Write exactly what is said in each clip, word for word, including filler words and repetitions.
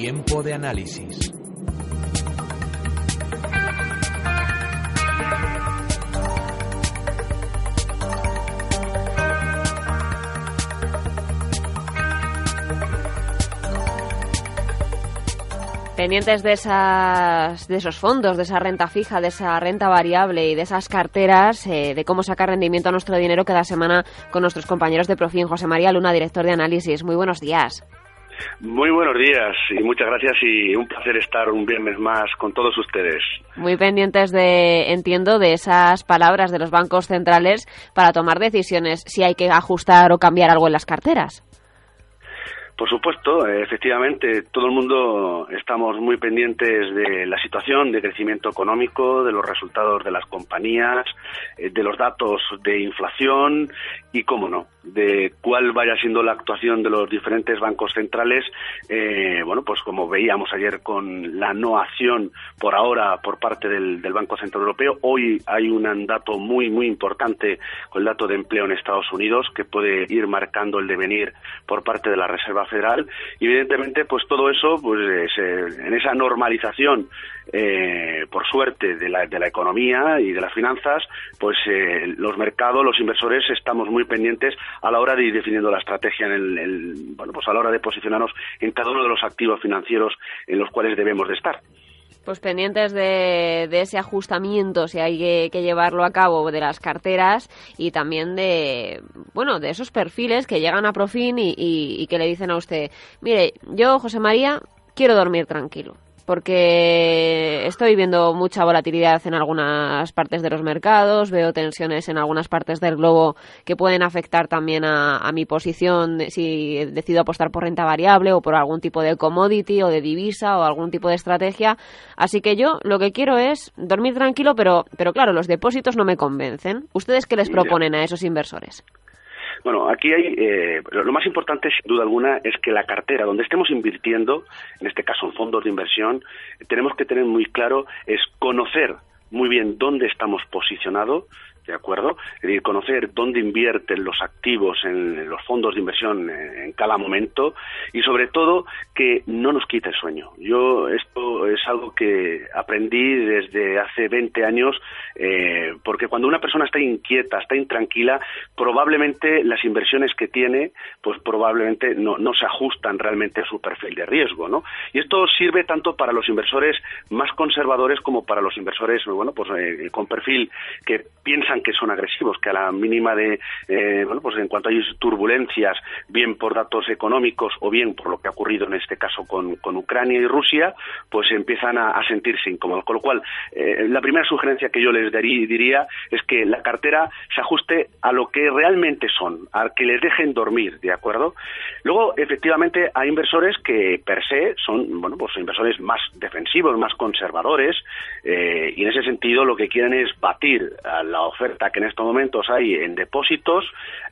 Tiempo de análisis. Pendientes de esas, de esos fondos, de esa renta fija, de esa renta variable y de esas carteras, eh, de cómo sacar rendimiento a nuestro dinero cada semana con nuestros compañeros de Profim. José María Luna, director de análisis. Muy buenos días. Muy buenos días y muchas gracias y un placer estar un viernes más con todos ustedes. Muy pendientes de, entiendo, de esas palabras de los bancos centrales para tomar decisiones si hay que ajustar o cambiar algo en las carteras. Por supuesto, efectivamente, todo el mundo estamos muy pendientes de la situación de crecimiento económico, de los resultados de las compañías, de los datos de inflación y, cómo no, de cuál vaya siendo la actuación de los diferentes bancos centrales. Eh, bueno, pues como veíamos ayer con la no acción por ahora por parte del, del Banco Central Europeo, hoy hay un dato muy, muy importante con el dato de empleo en Estados Unidos que puede ir marcando el devenir por parte de la Reserva Federal, y evidentemente pues todo eso pues es, en esa normalización eh, por suerte de la, de la economía y de las finanzas, pues eh, los mercados, los inversores estamos muy pendientes a la hora de ir definiendo la estrategia en el, el bueno, pues a la hora de posicionarnos en cada uno de los activos financieros en los cuales debemos de estar. Pues pendientes de, de ese ajustamiento, si hay que, que llevarlo a cabo, de las carteras y también de, bueno, de esos perfiles que llegan a Profim y, y, y que le dicen a usted, mire, yo, José María, quiero dormir tranquilo, porque estoy viendo mucha volatilidad en algunas partes de los mercados, veo tensiones en algunas partes del globo que pueden afectar también a, a mi posición si decido apostar por renta variable o por algún tipo de commodity o de divisa o algún tipo de estrategia. Así que yo lo que quiero es dormir tranquilo, pero, pero claro, los depósitos no me convencen. ¿Ustedes qué les proponen a esos inversores? Bueno, aquí hay eh, lo más importante, sin duda alguna, es que la cartera donde estemos invirtiendo, en este caso en fondos de inversión, tenemos que tener muy claro es conocer muy bien dónde estamos posicionados, ¿de acuerdo? Es decir, conocer dónde invierten los activos en los fondos de inversión en cada momento y, sobre todo, que no nos quite el sueño. Yo esto es algo que aprendí desde hace veinte años, eh, porque cuando una persona está inquieta, está intranquila, probablemente las inversiones que tiene, pues probablemente no, no se ajustan realmente a su perfil de riesgo, ¿no? Y esto sirve tanto para los inversores más conservadores como para los inversores, bueno, pues eh, con perfil que piensan que son agresivos, que a la mínima de, eh, bueno, pues en cuanto hay turbulencias, bien por datos económicos o bien por lo que ha ocurrido en este caso con, con Ucrania y Rusia, pues empiezan a, a sentirse incómodos. Con lo cual, eh, la primera sugerencia que yo les daría, diría es que la cartera se ajuste a lo que realmente son, a que les dejen dormir, ¿de acuerdo? Luego, efectivamente, hay inversores que per se son, bueno, pues inversores más defensivos, más conservadores, eh, y en ese sentido lo que quieren es batir a la oferta que en estos momentos hay en depósitos,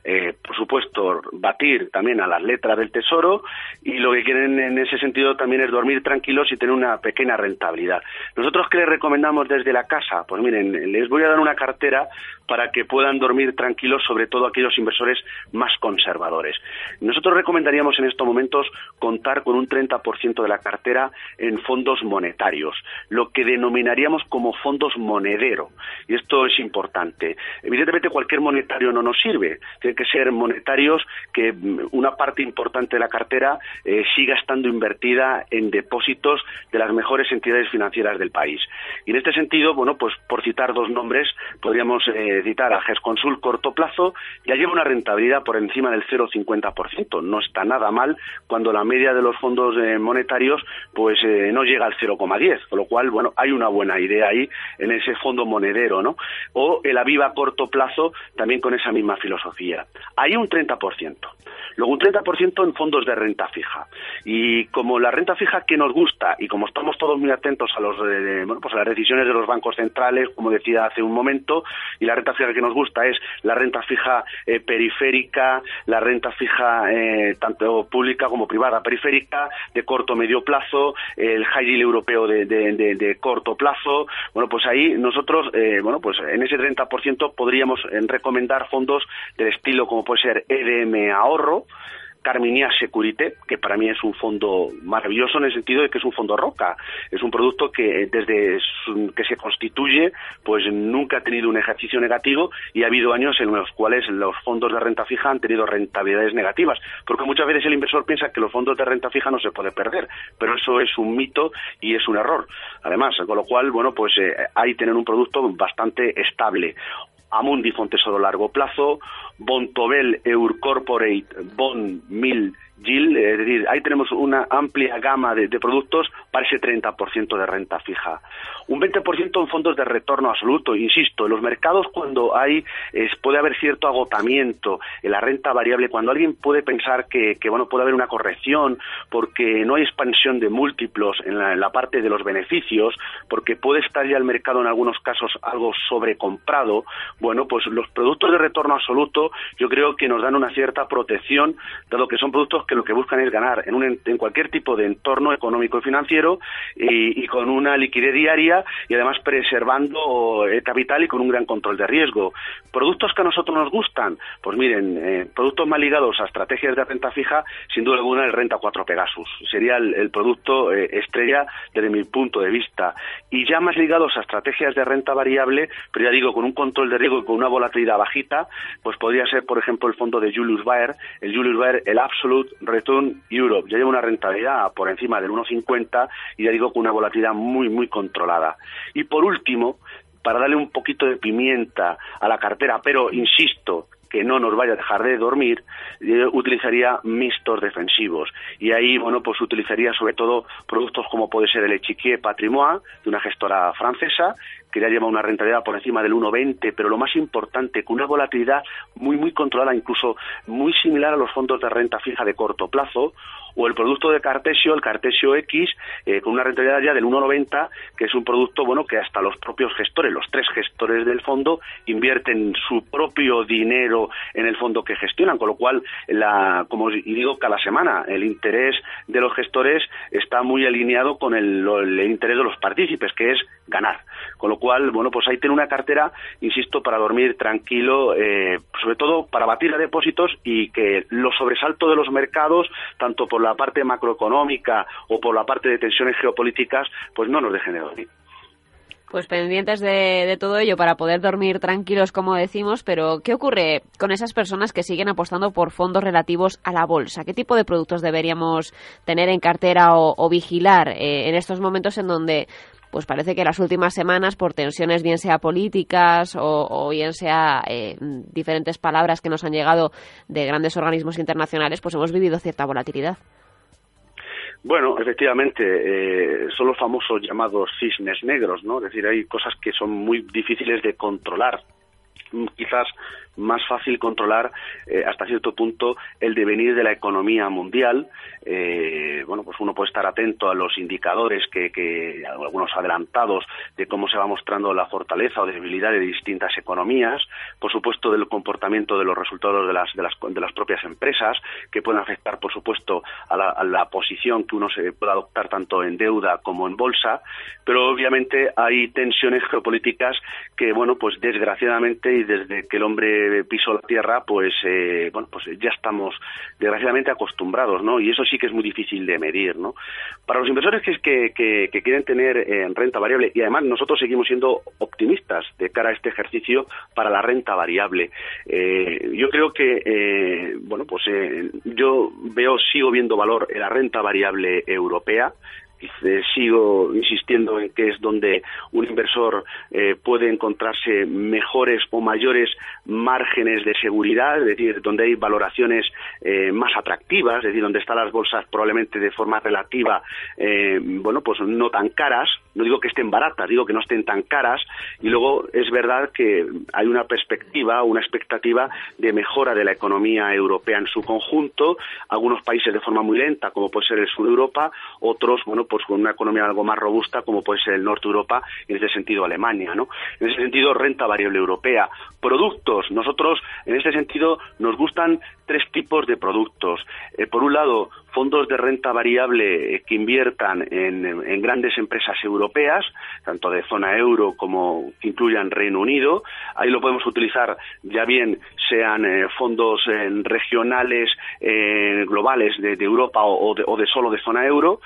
eh, por supuesto batir también a las letras del Tesoro, y lo que quieren en ese sentido también es dormir tranquilos y tener una pequeña rentabilidad. ¿Nosotros qué les recomendamos desde la casa? Pues miren, les voy a dar una cartera para que puedan dormir tranquilos, sobre todo aquellos inversores más conservadores. Nosotros recomendaríamos en estos momentos contar con un treinta por ciento de la cartera en fondos monetarios, lo que denominaríamos como fondos monedero, y esto es importante. Evidentemente cualquier monetario no nos sirve, tiene que ser monetarios que una parte importante de la cartera eh, siga estando invertida en depósitos de las mejores entidades financieras del país. Y en este sentido, bueno, pues por citar dos nombres, podríamos eh, citar a Gesconsult corto plazo, ya lleva una rentabilidad por encima del cero coma cincuenta por ciento, no está nada mal cuando la media de los fondos eh, monetarios pues eh, no llega al cero coma diez, con lo cual, bueno, hay una buena idea ahí en ese fondo monedero, ¿no? O el Viva a corto plazo, también con esa misma filosofía. Hay un treinta por ciento. Luego un treinta por ciento en fondos de renta fija. Y como la renta fija que nos gusta, y como estamos todos muy atentos a los eh, bueno, pues a las decisiones de los bancos centrales, como decía hace un momento, y la renta fija que nos gusta es la renta fija eh, periférica, la renta fija eh, tanto pública como privada periférica, de corto medio plazo, el high yield europeo de, de, de, de corto plazo, bueno, pues ahí nosotros, eh, bueno, pues en ese treinta por ciento podríamos recomendar fondos del estilo como puede ser E D M Ahorro, Carminia Securite, que para mí es un fondo maravilloso en el sentido de que es un fondo roca. Es un producto que desde su, que se constituye, pues nunca ha tenido un ejercicio negativo, y ha habido años en los cuales los fondos de renta fija han tenido rentabilidades negativas, porque muchas veces el inversor piensa que los fondos de renta fija no se puede perder, pero eso es un mito y es un error. Además, con lo cual, bueno, pues eh, hay que tener un producto bastante estable. Amundi Fontesoro Largo Plazo, Bontobel, Eur Corporate Bond Mill Gil, es decir, ahí tenemos una amplia gama de, de productos para ese treinta por ciento de renta fija. Un veinte por ciento en fondos de retorno absoluto. Insisto, en los mercados cuando hay es, puede haber cierto agotamiento en la renta variable, cuando alguien puede pensar que, que bueno, puede haber una corrección porque no hay expansión de múltiplos en la, en la parte de los beneficios, porque puede estar ya el mercado en algunos casos algo sobrecomprado. Bueno, pues los productos de retorno absoluto yo creo que nos dan una cierta protección, dado que son productos que lo que buscan es ganar en, un, en cualquier tipo de entorno económico y financiero, y, y con una liquidez diaria y además preservando el capital y con un gran control de riesgo. ¿Productos que a nosotros nos gustan? Pues miren, eh, productos más ligados a estrategias de renta fija, sin duda alguna el Renta cuatro Pegasus. Sería el, el producto eh, estrella desde mi punto de vista. Y ya más ligados a estrategias de renta variable, pero ya digo, con un control de riesgo y con una volatilidad bajita, pues podría ser, por ejemplo, el fondo de Julius Baer, el Julius Baer, el Absolute Return Europe. Ya lleva una rentabilidad por encima del uno cincuenta y ya digo, con una volatilidad muy, muy controlada. Y por último, para darle un poquito de pimienta a la cartera, pero insisto, que no nos vaya a dejar de dormir, yo utilizaría mixtos defensivos. Y ahí, bueno, pues utilizaría sobre todo productos como puede ser el Echiquier Patrimoine, de una gestora francesa, que ya lleva una rentabilidad por encima del uno veinte, pero lo más importante, con una volatilidad muy, muy controlada, incluso muy similar a los fondos de renta fija de corto plazo, o el producto de Cartesio, el Cartesio X, eh, con una rentabilidad ya del uno noventa, que es un producto, bueno, que hasta los propios gestores, los tres gestores del fondo, invierten su propio dinero en el fondo que gestionan, con lo cual, la, como digo, cada semana el interés de los gestores está muy alineado con el, el interés de los partícipes, que es ganar, con lo cual bueno, pues ahí tiene una cartera, insisto, para dormir tranquilo, eh, sobre todo para batir a depósitos y que los sobresaltos de los mercados, tanto por la parte macroeconómica o por la parte de tensiones geopolíticas, pues no nos dejen de dormir. Pues pendientes de, de todo ello para poder dormir tranquilos, como decimos, pero ¿qué ocurre con esas personas que siguen apostando por fondos relativos a la bolsa? ¿Qué tipo de productos deberíamos tener en cartera o, o vigilar eh, en estos momentos en donde pues parece que las últimas semanas, por tensiones bien sea políticas o, o bien sea eh, diferentes palabras que nos han llegado de grandes organismos internacionales, pues hemos vivido cierta volatilidad? Bueno, efectivamente, eh, son los famosos llamados cisnes negros, ¿no? Es decir, hay cosas que son muy difíciles de controlar. Quizás más fácil controlar eh, hasta cierto punto el devenir de la economía mundial. Eh, bueno, pues uno puede estar atento a los indicadores que, que algunos adelantados de cómo se va mostrando la fortaleza o debilidad de distintas economías, por supuesto del comportamiento de los resultados de las de las, de las propias empresas, que pueden afectar por supuesto a la, a la posición que uno se pueda adoptar tanto en deuda como en bolsa, pero obviamente hay tensiones geopolíticas que, bueno, pues desgraciadamente y desde que el hombre pisó la tierra, pues eh, bueno, pues ya estamos desgraciadamente acostumbrados, ¿no? Y eso sí que es muy difícil de medir, ¿no? Para los inversores que que, que, que quieren tener eh, renta variable, y además nosotros seguimos siendo optimistas de cara a este ejercicio para la renta variable. Eh, yo creo que eh, bueno, pues eh, yo veo sigo viendo valor en la renta variable europea. Sigo insistiendo en que es donde un inversor eh, puede encontrarse mejores o mayores márgenes de seguridad, es decir, donde hay valoraciones eh, más atractivas, es decir, donde están las bolsas probablemente de forma relativa, eh, bueno, pues no tan caras. No digo que estén baratas, digo que no estén tan caras. Y luego es verdad que hay una perspectiva, una expectativa de mejora de la economía europea en su conjunto, algunos países de forma muy lenta, como puede ser el sur de Europa, otros, bueno, pues con una economía algo más robusta, como puede ser el norte de Europa, y en ese sentido Alemania, ¿no? En ese sentido, renta variable europea. Productos. Nosotros, en este sentido, nos gustan tres tipos de productos. Eh, por un lado, fondos de renta variable que inviertan en, en grandes empresas europeas, tanto de zona euro como que incluyan Reino Unido. Ahí lo podemos utilizar, ya bien sean eh, fondos eh, regionales, eh, globales de, de Europa o, o, de, o de solo de zona euro.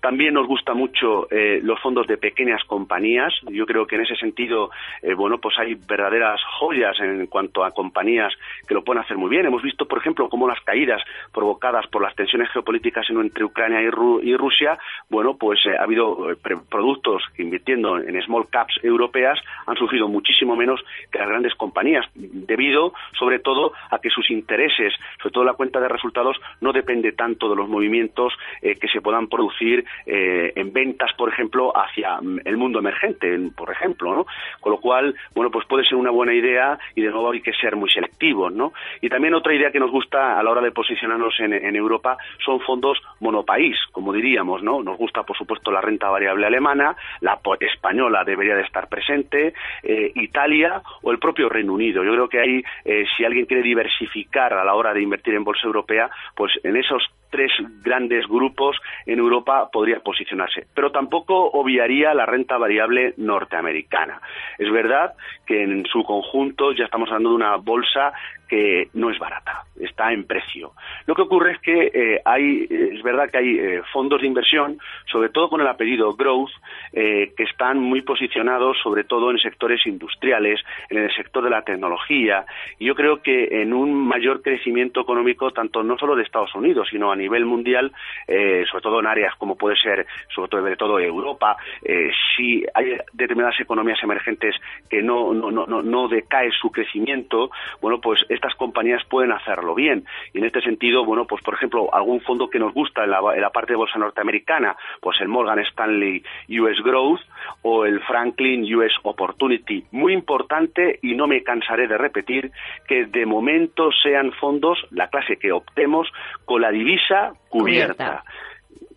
También nos gusta mucho eh, los fondos de pequeñas compañías. Yo creo que en ese sentido, eh, bueno, pues hay verdaderas joyas en cuanto a compañías que lo pueden hacer muy bien. Hemos visto, por ejemplo, cómo las caídas provocadas por las tensiones geopolíticas entre Ucrania y, Ru y Rusia, bueno, pues eh, ha habido eh, productos que invirtiendo en small caps europeas han surgido muchísimo menos que las grandes compañías, debido sobre todo a que sus intereses, sobre todo la cuenta de resultados, no depende tanto de los movimientos eh, que se puedan producir Eh, en ventas, por ejemplo, hacia el mundo emergente, por ejemplo, ¿no? Con lo cual, bueno, pues puede ser una buena idea y de nuevo hay que ser muy selectivos, ¿no? Y también otra idea que nos gusta a la hora de posicionarnos en, en Europa son fondos monopaís, como diríamos, ¿no? Nos gusta, por supuesto, la renta variable alemana, la española debería de estar presente, eh, Italia o el propio Reino Unido. Yo creo que ahí, eh, si alguien quiere diversificar a la hora de invertir en bolsa europea, pues en esos tres grandes grupos en Europa podría posicionarse, pero tampoco obviaría la renta variable norteamericana. Es verdad que en su conjunto ya estamos hablando de una bolsa que no es barata, está en precio. Lo que ocurre es que eh, hay, es verdad que hay eh, fondos de inversión, sobre todo con el apellido Growth, eh, que están muy posicionados sobre todo en sectores industriales, en el sector de la tecnología, y yo creo que en un mayor crecimiento económico, tanto no solo de Estados Unidos, sino a nivel mundial, eh, sobre todo en áreas como puede ser, sobre todo, sobre todo Europa, eh, si hay determinadas economías emergentes que no, no, no, no decae su crecimiento, bueno, pues estas compañías pueden hacerlo bien. Y en este sentido, bueno, pues por ejemplo, algún fondo que nos gusta en la, en la parte de bolsa norteamericana, pues el Morgan Stanley U S Growth o el Franklin U S Opportunity. Muy importante, y no me cansaré de repetir, que de momento sean fondos, la clase que optemos, con la divisa cubierta. cubierta.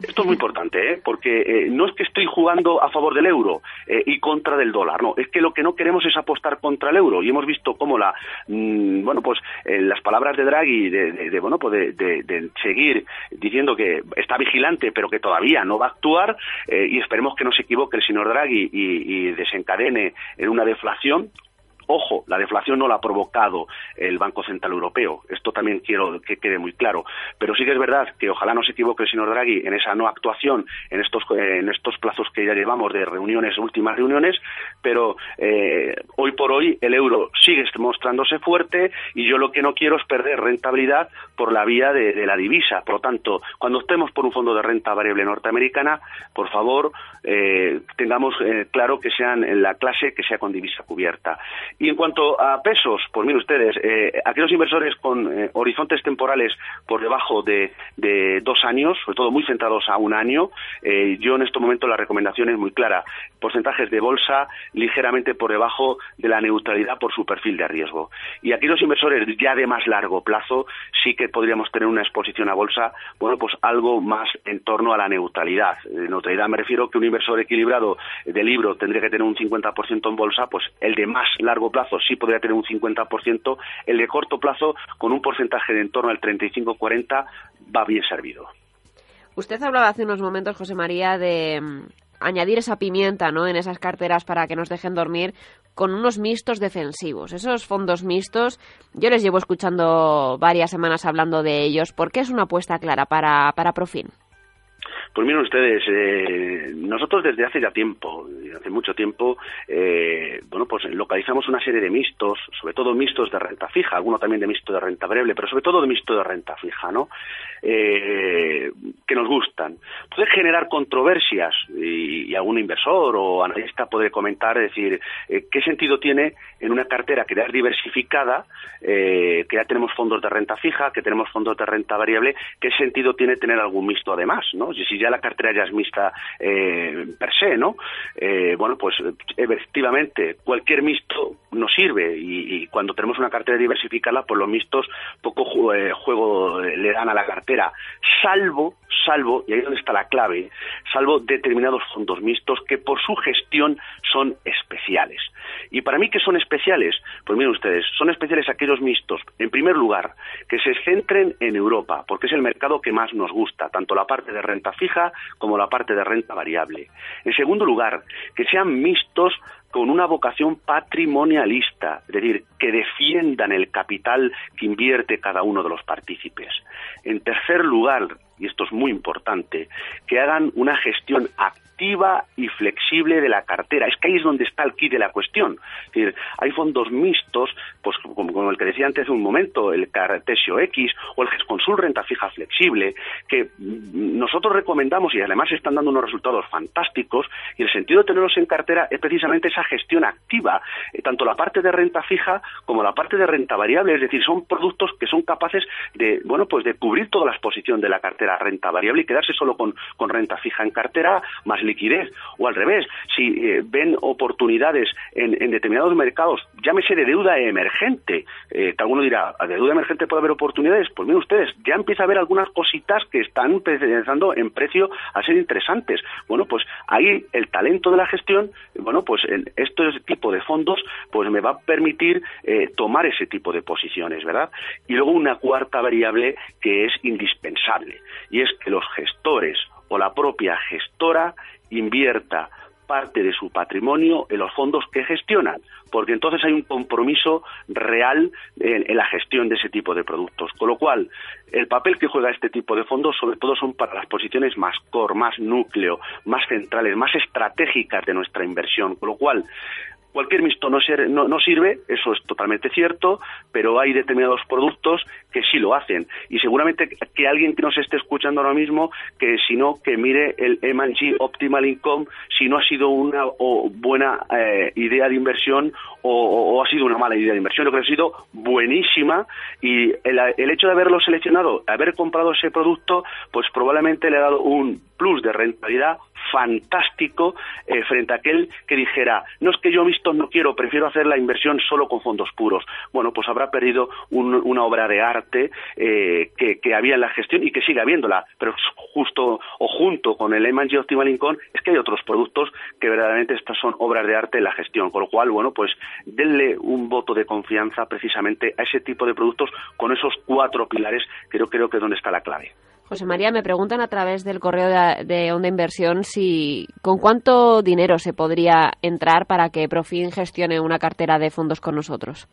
Esto es muy importante, ¿eh? Porque eh, no es que estoy jugando a favor del euro eh, y contra del dólar, no, es que lo que no queremos es apostar contra el euro, y hemos visto cómo la, mmm, bueno, pues eh, las palabras de Draghi de, de, de bueno, pues de, de, de seguir diciendo que está vigilante, pero que todavía no va a actuar, eh, y esperemos que no se equivoque el señor Draghi y, y desencadene en una deflación. Ojo, la deflación no la ha provocado el Banco Central Europeo. Esto también quiero que quede muy claro. Pero sí que es verdad que ojalá no se equivoque el señor Draghi en esa no actuación, en estos en estos plazos que ya llevamos de reuniones, últimas reuniones, pero eh, hoy por hoy el euro sigue mostrándose fuerte, y yo lo que no quiero es perder rentabilidad por la vía de, de la divisa. Por lo tanto, cuando optemos por un fondo de renta variable norteamericana, por favor, eh, tengamos eh, claro que sean en la clase que sea con divisa cubierta. Y en cuanto a pesos, pues miren ustedes, eh, aquellos inversores con eh, horizontes temporales por debajo de, de dos años, sobre todo muy centrados a un año, eh, yo en este momento la recomendación es muy clara. Porcentajes de bolsa ligeramente por debajo de la neutralidad por su perfil de riesgo. Y aquellos inversores ya de más largo plazo sí que podríamos tener una exposición a bolsa, bueno, pues algo más en torno a la neutralidad. De neutralidad me refiero que un inversor equilibrado de libro tendría que tener un cincuenta por ciento en bolsa, pues el de más largo plazo sí podría tener un cincuenta por ciento, el de corto plazo con un porcentaje de en torno al treinta y cinco cuarenta va bien servido. Usted hablaba hace unos momentos, José María, de añadir esa pimienta, ¿no?, en esas carteras para que nos dejen dormir con unos mixtos defensivos. Esos fondos mixtos, yo les llevo escuchando varias semanas hablando de ellos. ¿Por qué es una apuesta clara para, para Profim? Pues miren ustedes, eh, nosotros desde hace ya tiempo, hace mucho tiempo, eh, bueno, pues localizamos una serie de mixtos, sobre todo mixtos de renta fija, alguno también de mixto de renta variable, pero sobre todo de mixto de renta fija, ¿no? Eh, que nos gustan. Puede generar controversias y, y algún inversor o analista puede comentar, es decir, eh, qué sentido tiene en una cartera que ya es diversificada, eh, que ya tenemos fondos de renta fija, que tenemos fondos de renta variable, qué sentido tiene tener algún mixto además, ¿no? Si ya la cartera ya es mixta eh, per se, ¿no? Eh, bueno, pues efectivamente cualquier mixto nos sirve, y, y cuando tenemos una cartera diversificada, pues los mixtos poco juego le dan a la cartera, salvo, salvo, y ahí es donde está la clave, salvo determinados fondos mixtos que por su gestión son especiales. ¿Y para mí qué son especiales? Pues miren ustedes, son especiales aquellos mixtos, en primer lugar, que se centren en Europa, porque es el mercado que más nos gusta, tanto la parte de renta fija como la parte de renta variable. En segundo lugar, que sean mixtos con una vocación patrimonialista, es decir, que defiendan el capital que invierte cada uno de los partícipes. En tercer lugar, y esto es muy importante, que hagan una gestión activa y flexible de la cartera. Es que ahí es donde está el quid de la cuestión. Es decir, hay fondos mixtos, pues como, como el que decía antes de un momento, el Cartesio X o el Gesconsult Renta Fija Flexible, que nosotros recomendamos y además están dando unos resultados fantásticos, y el sentido de tenerlos en cartera es precisamente esa gestión activa, eh, tanto la parte de renta fija como la parte de renta variable, es decir, son productos que son capaces de, bueno, pues de cubrir toda la exposición de la cartera renta variable y quedarse solo con, con renta fija en cartera más liquidez, o al revés, si eh, ven oportunidades en, en determinados mercados, llámese de deuda emergente, eh, que alguno dirá, ¿de deuda emergente puede haber oportunidades? Pues miren ustedes, ya empieza a haber algunas cositas que están pensando en precio a ser interesantes. Bueno, pues ahí el talento de la gestión, bueno, pues el, este tipo de fondos, pues me va a permitir eh, tomar ese tipo de posiciones, ¿verdad? Y luego una cuarta variable que es indispensable, y es que los gestores o la propia gestora invierta parte de su patrimonio en los fondos que gestionan, porque entonces hay un compromiso real en, en la gestión de ese tipo de productos. Con lo cual, el papel que juega este tipo de fondos, sobre todo, son para las posiciones más core, más núcleo, más centrales, más estratégicas de nuestra inversión. Con lo cual, cualquier mixto no, ser, no, no sirve, eso es totalmente cierto, pero hay determinados productos que sí lo hacen. Y seguramente que alguien que nos esté escuchando ahora mismo, que si no, que mire el eme and ge Optimal Income, si no ha sido una o buena eh, idea de inversión o, o, o ha sido una mala idea de inversión. Yo creo que ha sido buenísima, y el, el hecho de haberlo seleccionado, haber comprado ese producto, pues probablemente le ha dado un plus de rentabilidad fantástico eh, frente a aquel que dijera, no, es que yo mixtos no quiero, prefiero hacer la inversión solo con fondos puros. Bueno, pues habrá perdido un, una obra de arte eh, que, que había en la gestión y que sigue habiéndola, pero justo o junto con el eme and ge Optimal Income es que hay otros productos que verdaderamente estas son obras de arte en la gestión, con lo cual, bueno, pues denle un voto de confianza precisamente a ese tipo de productos con esos cuatro pilares, que yo creo que es donde está la clave. José María, me preguntan a través del correo de, de Onda Inversión si con cuánto dinero se podría entrar para que Profim gestione una cartera de fondos con nosotros.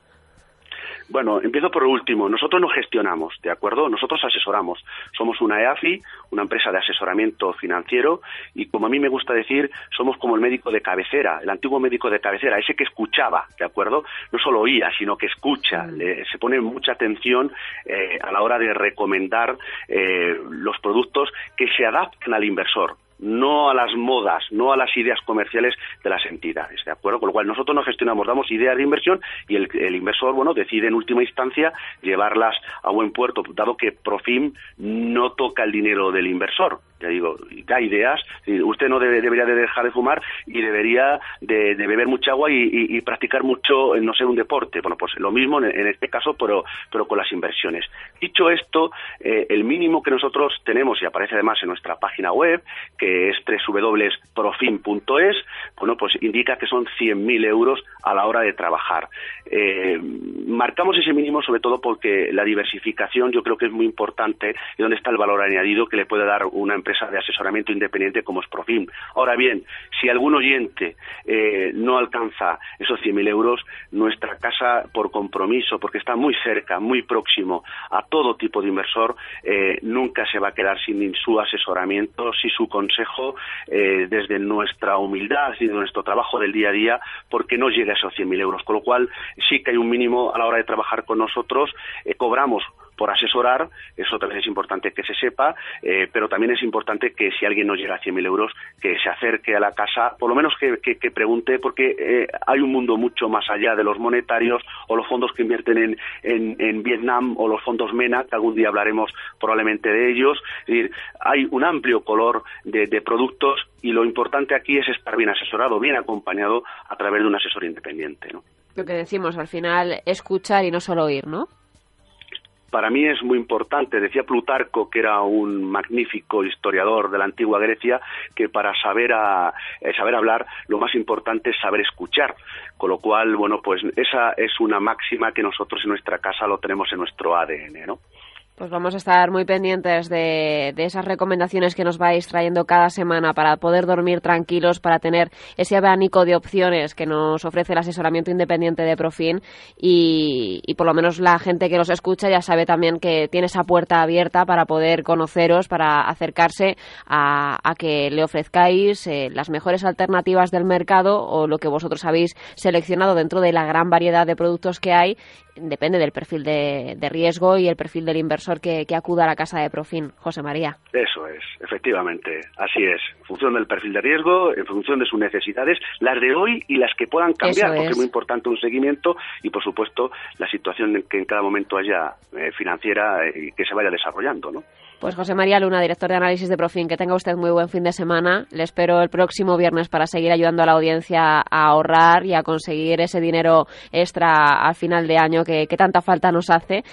Bueno, empiezo por lo último. Nosotros no gestionamos, ¿de acuerdo? Nosotros asesoramos. Somos una E A F I, una empresa de asesoramiento financiero, y como a mí me gusta decir, somos como el médico de cabecera, el antiguo médico de cabecera, ese que escuchaba, ¿de acuerdo? No solo oía, sino que escucha. Le, se pone mucha atención eh, a la hora de recomendar eh, los productos que se adapten al inversor, no a las modas, no a las ideas comerciales de las entidades, ¿de acuerdo? Con lo cual nosotros no gestionamos, damos ideas de inversión y el, el inversor, bueno, decide en última instancia llevarlas a buen puerto, dado que Profim no toca el dinero del inversor. Ya digo, da ideas, usted no debe, debería de dejar de fumar y debería de, de beber mucha agua y, y, y practicar mucho, no sé, un deporte. Bueno, pues lo mismo en, en este caso, pero, pero con las inversiones. Dicho esto, eh, el mínimo que nosotros tenemos, y aparece además en nuestra página web, que es doble u doble u doble u punto profim punto es, bueno, pues indica que son cien mil euros a la hora de trabajar. Eh, marcamos ese mínimo sobre todo porque la diversificación yo creo que es muy importante, y donde está el valor añadido que le puede dar una empresa de asesoramiento independiente como es Profim. Ahora bien, si algún oyente eh, no alcanza esos cien mil euros, nuestra casa, por compromiso, porque está muy cerca, muy próximo a todo tipo de inversor, eh, nunca se va a quedar sin su asesoramiento, sin su consejo, eh, desde nuestra humildad y nuestro trabajo del día a día, porque no llega a esos cien mil euros. Con lo cual, sí que hay un mínimo a la hora de trabajar con nosotros. Eh, cobramos por asesorar, eso también es importante que se sepa, eh, pero también es importante que si alguien no llega a cien mil euros, que se acerque a la casa, por lo menos que, que, que pregunte, porque eh, hay un mundo mucho más allá de los monetarios o los fondos que invierten en, en, en Vietnam o los fondos MENA, que algún día hablaremos probablemente de ellos. Es decir, hay un amplio color de, de productos y lo importante aquí es estar bien asesorado, bien acompañado a través de un asesor independiente, ¿no? Lo que decimos, al final, escuchar y no solo oír, ¿no? Para mí es muy importante. Decía Plutarco, que era un magnífico historiador de la antigua Grecia, que para saber a, eh, saber hablar lo más importante es saber escuchar. Con lo cual, bueno, pues esa es una máxima que nosotros en nuestra casa lo tenemos en nuestro A D N, ¿no? Pues vamos a estar muy pendientes de, de esas recomendaciones que nos vais trayendo cada semana para poder dormir tranquilos, para tener ese abanico de opciones que nos ofrece el asesoramiento independiente de Profim y, y por lo menos la gente que los escucha ya sabe también que tiene esa puerta abierta para poder conoceros, para acercarse a, a que le ofrezcáis eh, las mejores alternativas del mercado o lo que vosotros habéis seleccionado dentro de la gran variedad de productos que hay. Depende del perfil de, de riesgo y el perfil del inversor que, que acuda a la casa de Profim, José María. Eso es, efectivamente, así es. En función del perfil de riesgo, en función de sus necesidades, las de hoy y las que puedan cambiar, porque es muy importante un seguimiento y, por supuesto, la situación que en cada momento haya eh, financiera y que se vaya desarrollando, ¿no? Pues José María Luna, director de análisis de Profim, que tenga usted muy buen fin de semana. Le espero el próximo viernes para seguir ayudando a la audiencia a ahorrar y a conseguir ese dinero extra al final de año que, que tanta falta nos hace.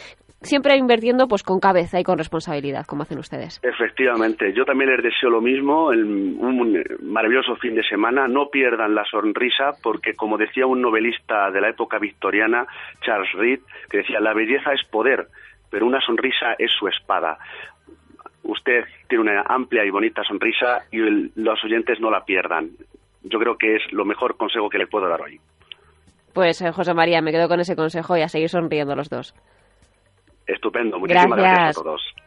Siempre invirtiendo pues con cabeza y con responsabilidad, como hacen ustedes. Efectivamente. Yo también les deseo lo mismo, el, un maravilloso fin de semana. No pierdan la sonrisa porque, como decía un novelista de la época victoriana, Charles Reed, que decía, la belleza es poder, pero una sonrisa es su espada. Usted tiene una amplia y bonita sonrisa y el, los oyentes no la pierdan. Yo creo que es lo mejor consejo que le puedo dar hoy. Pues eh, José María, me quedo con ese consejo y a seguir sonriendo los dos. Estupendo, muchísimas gracias, gracias a todos.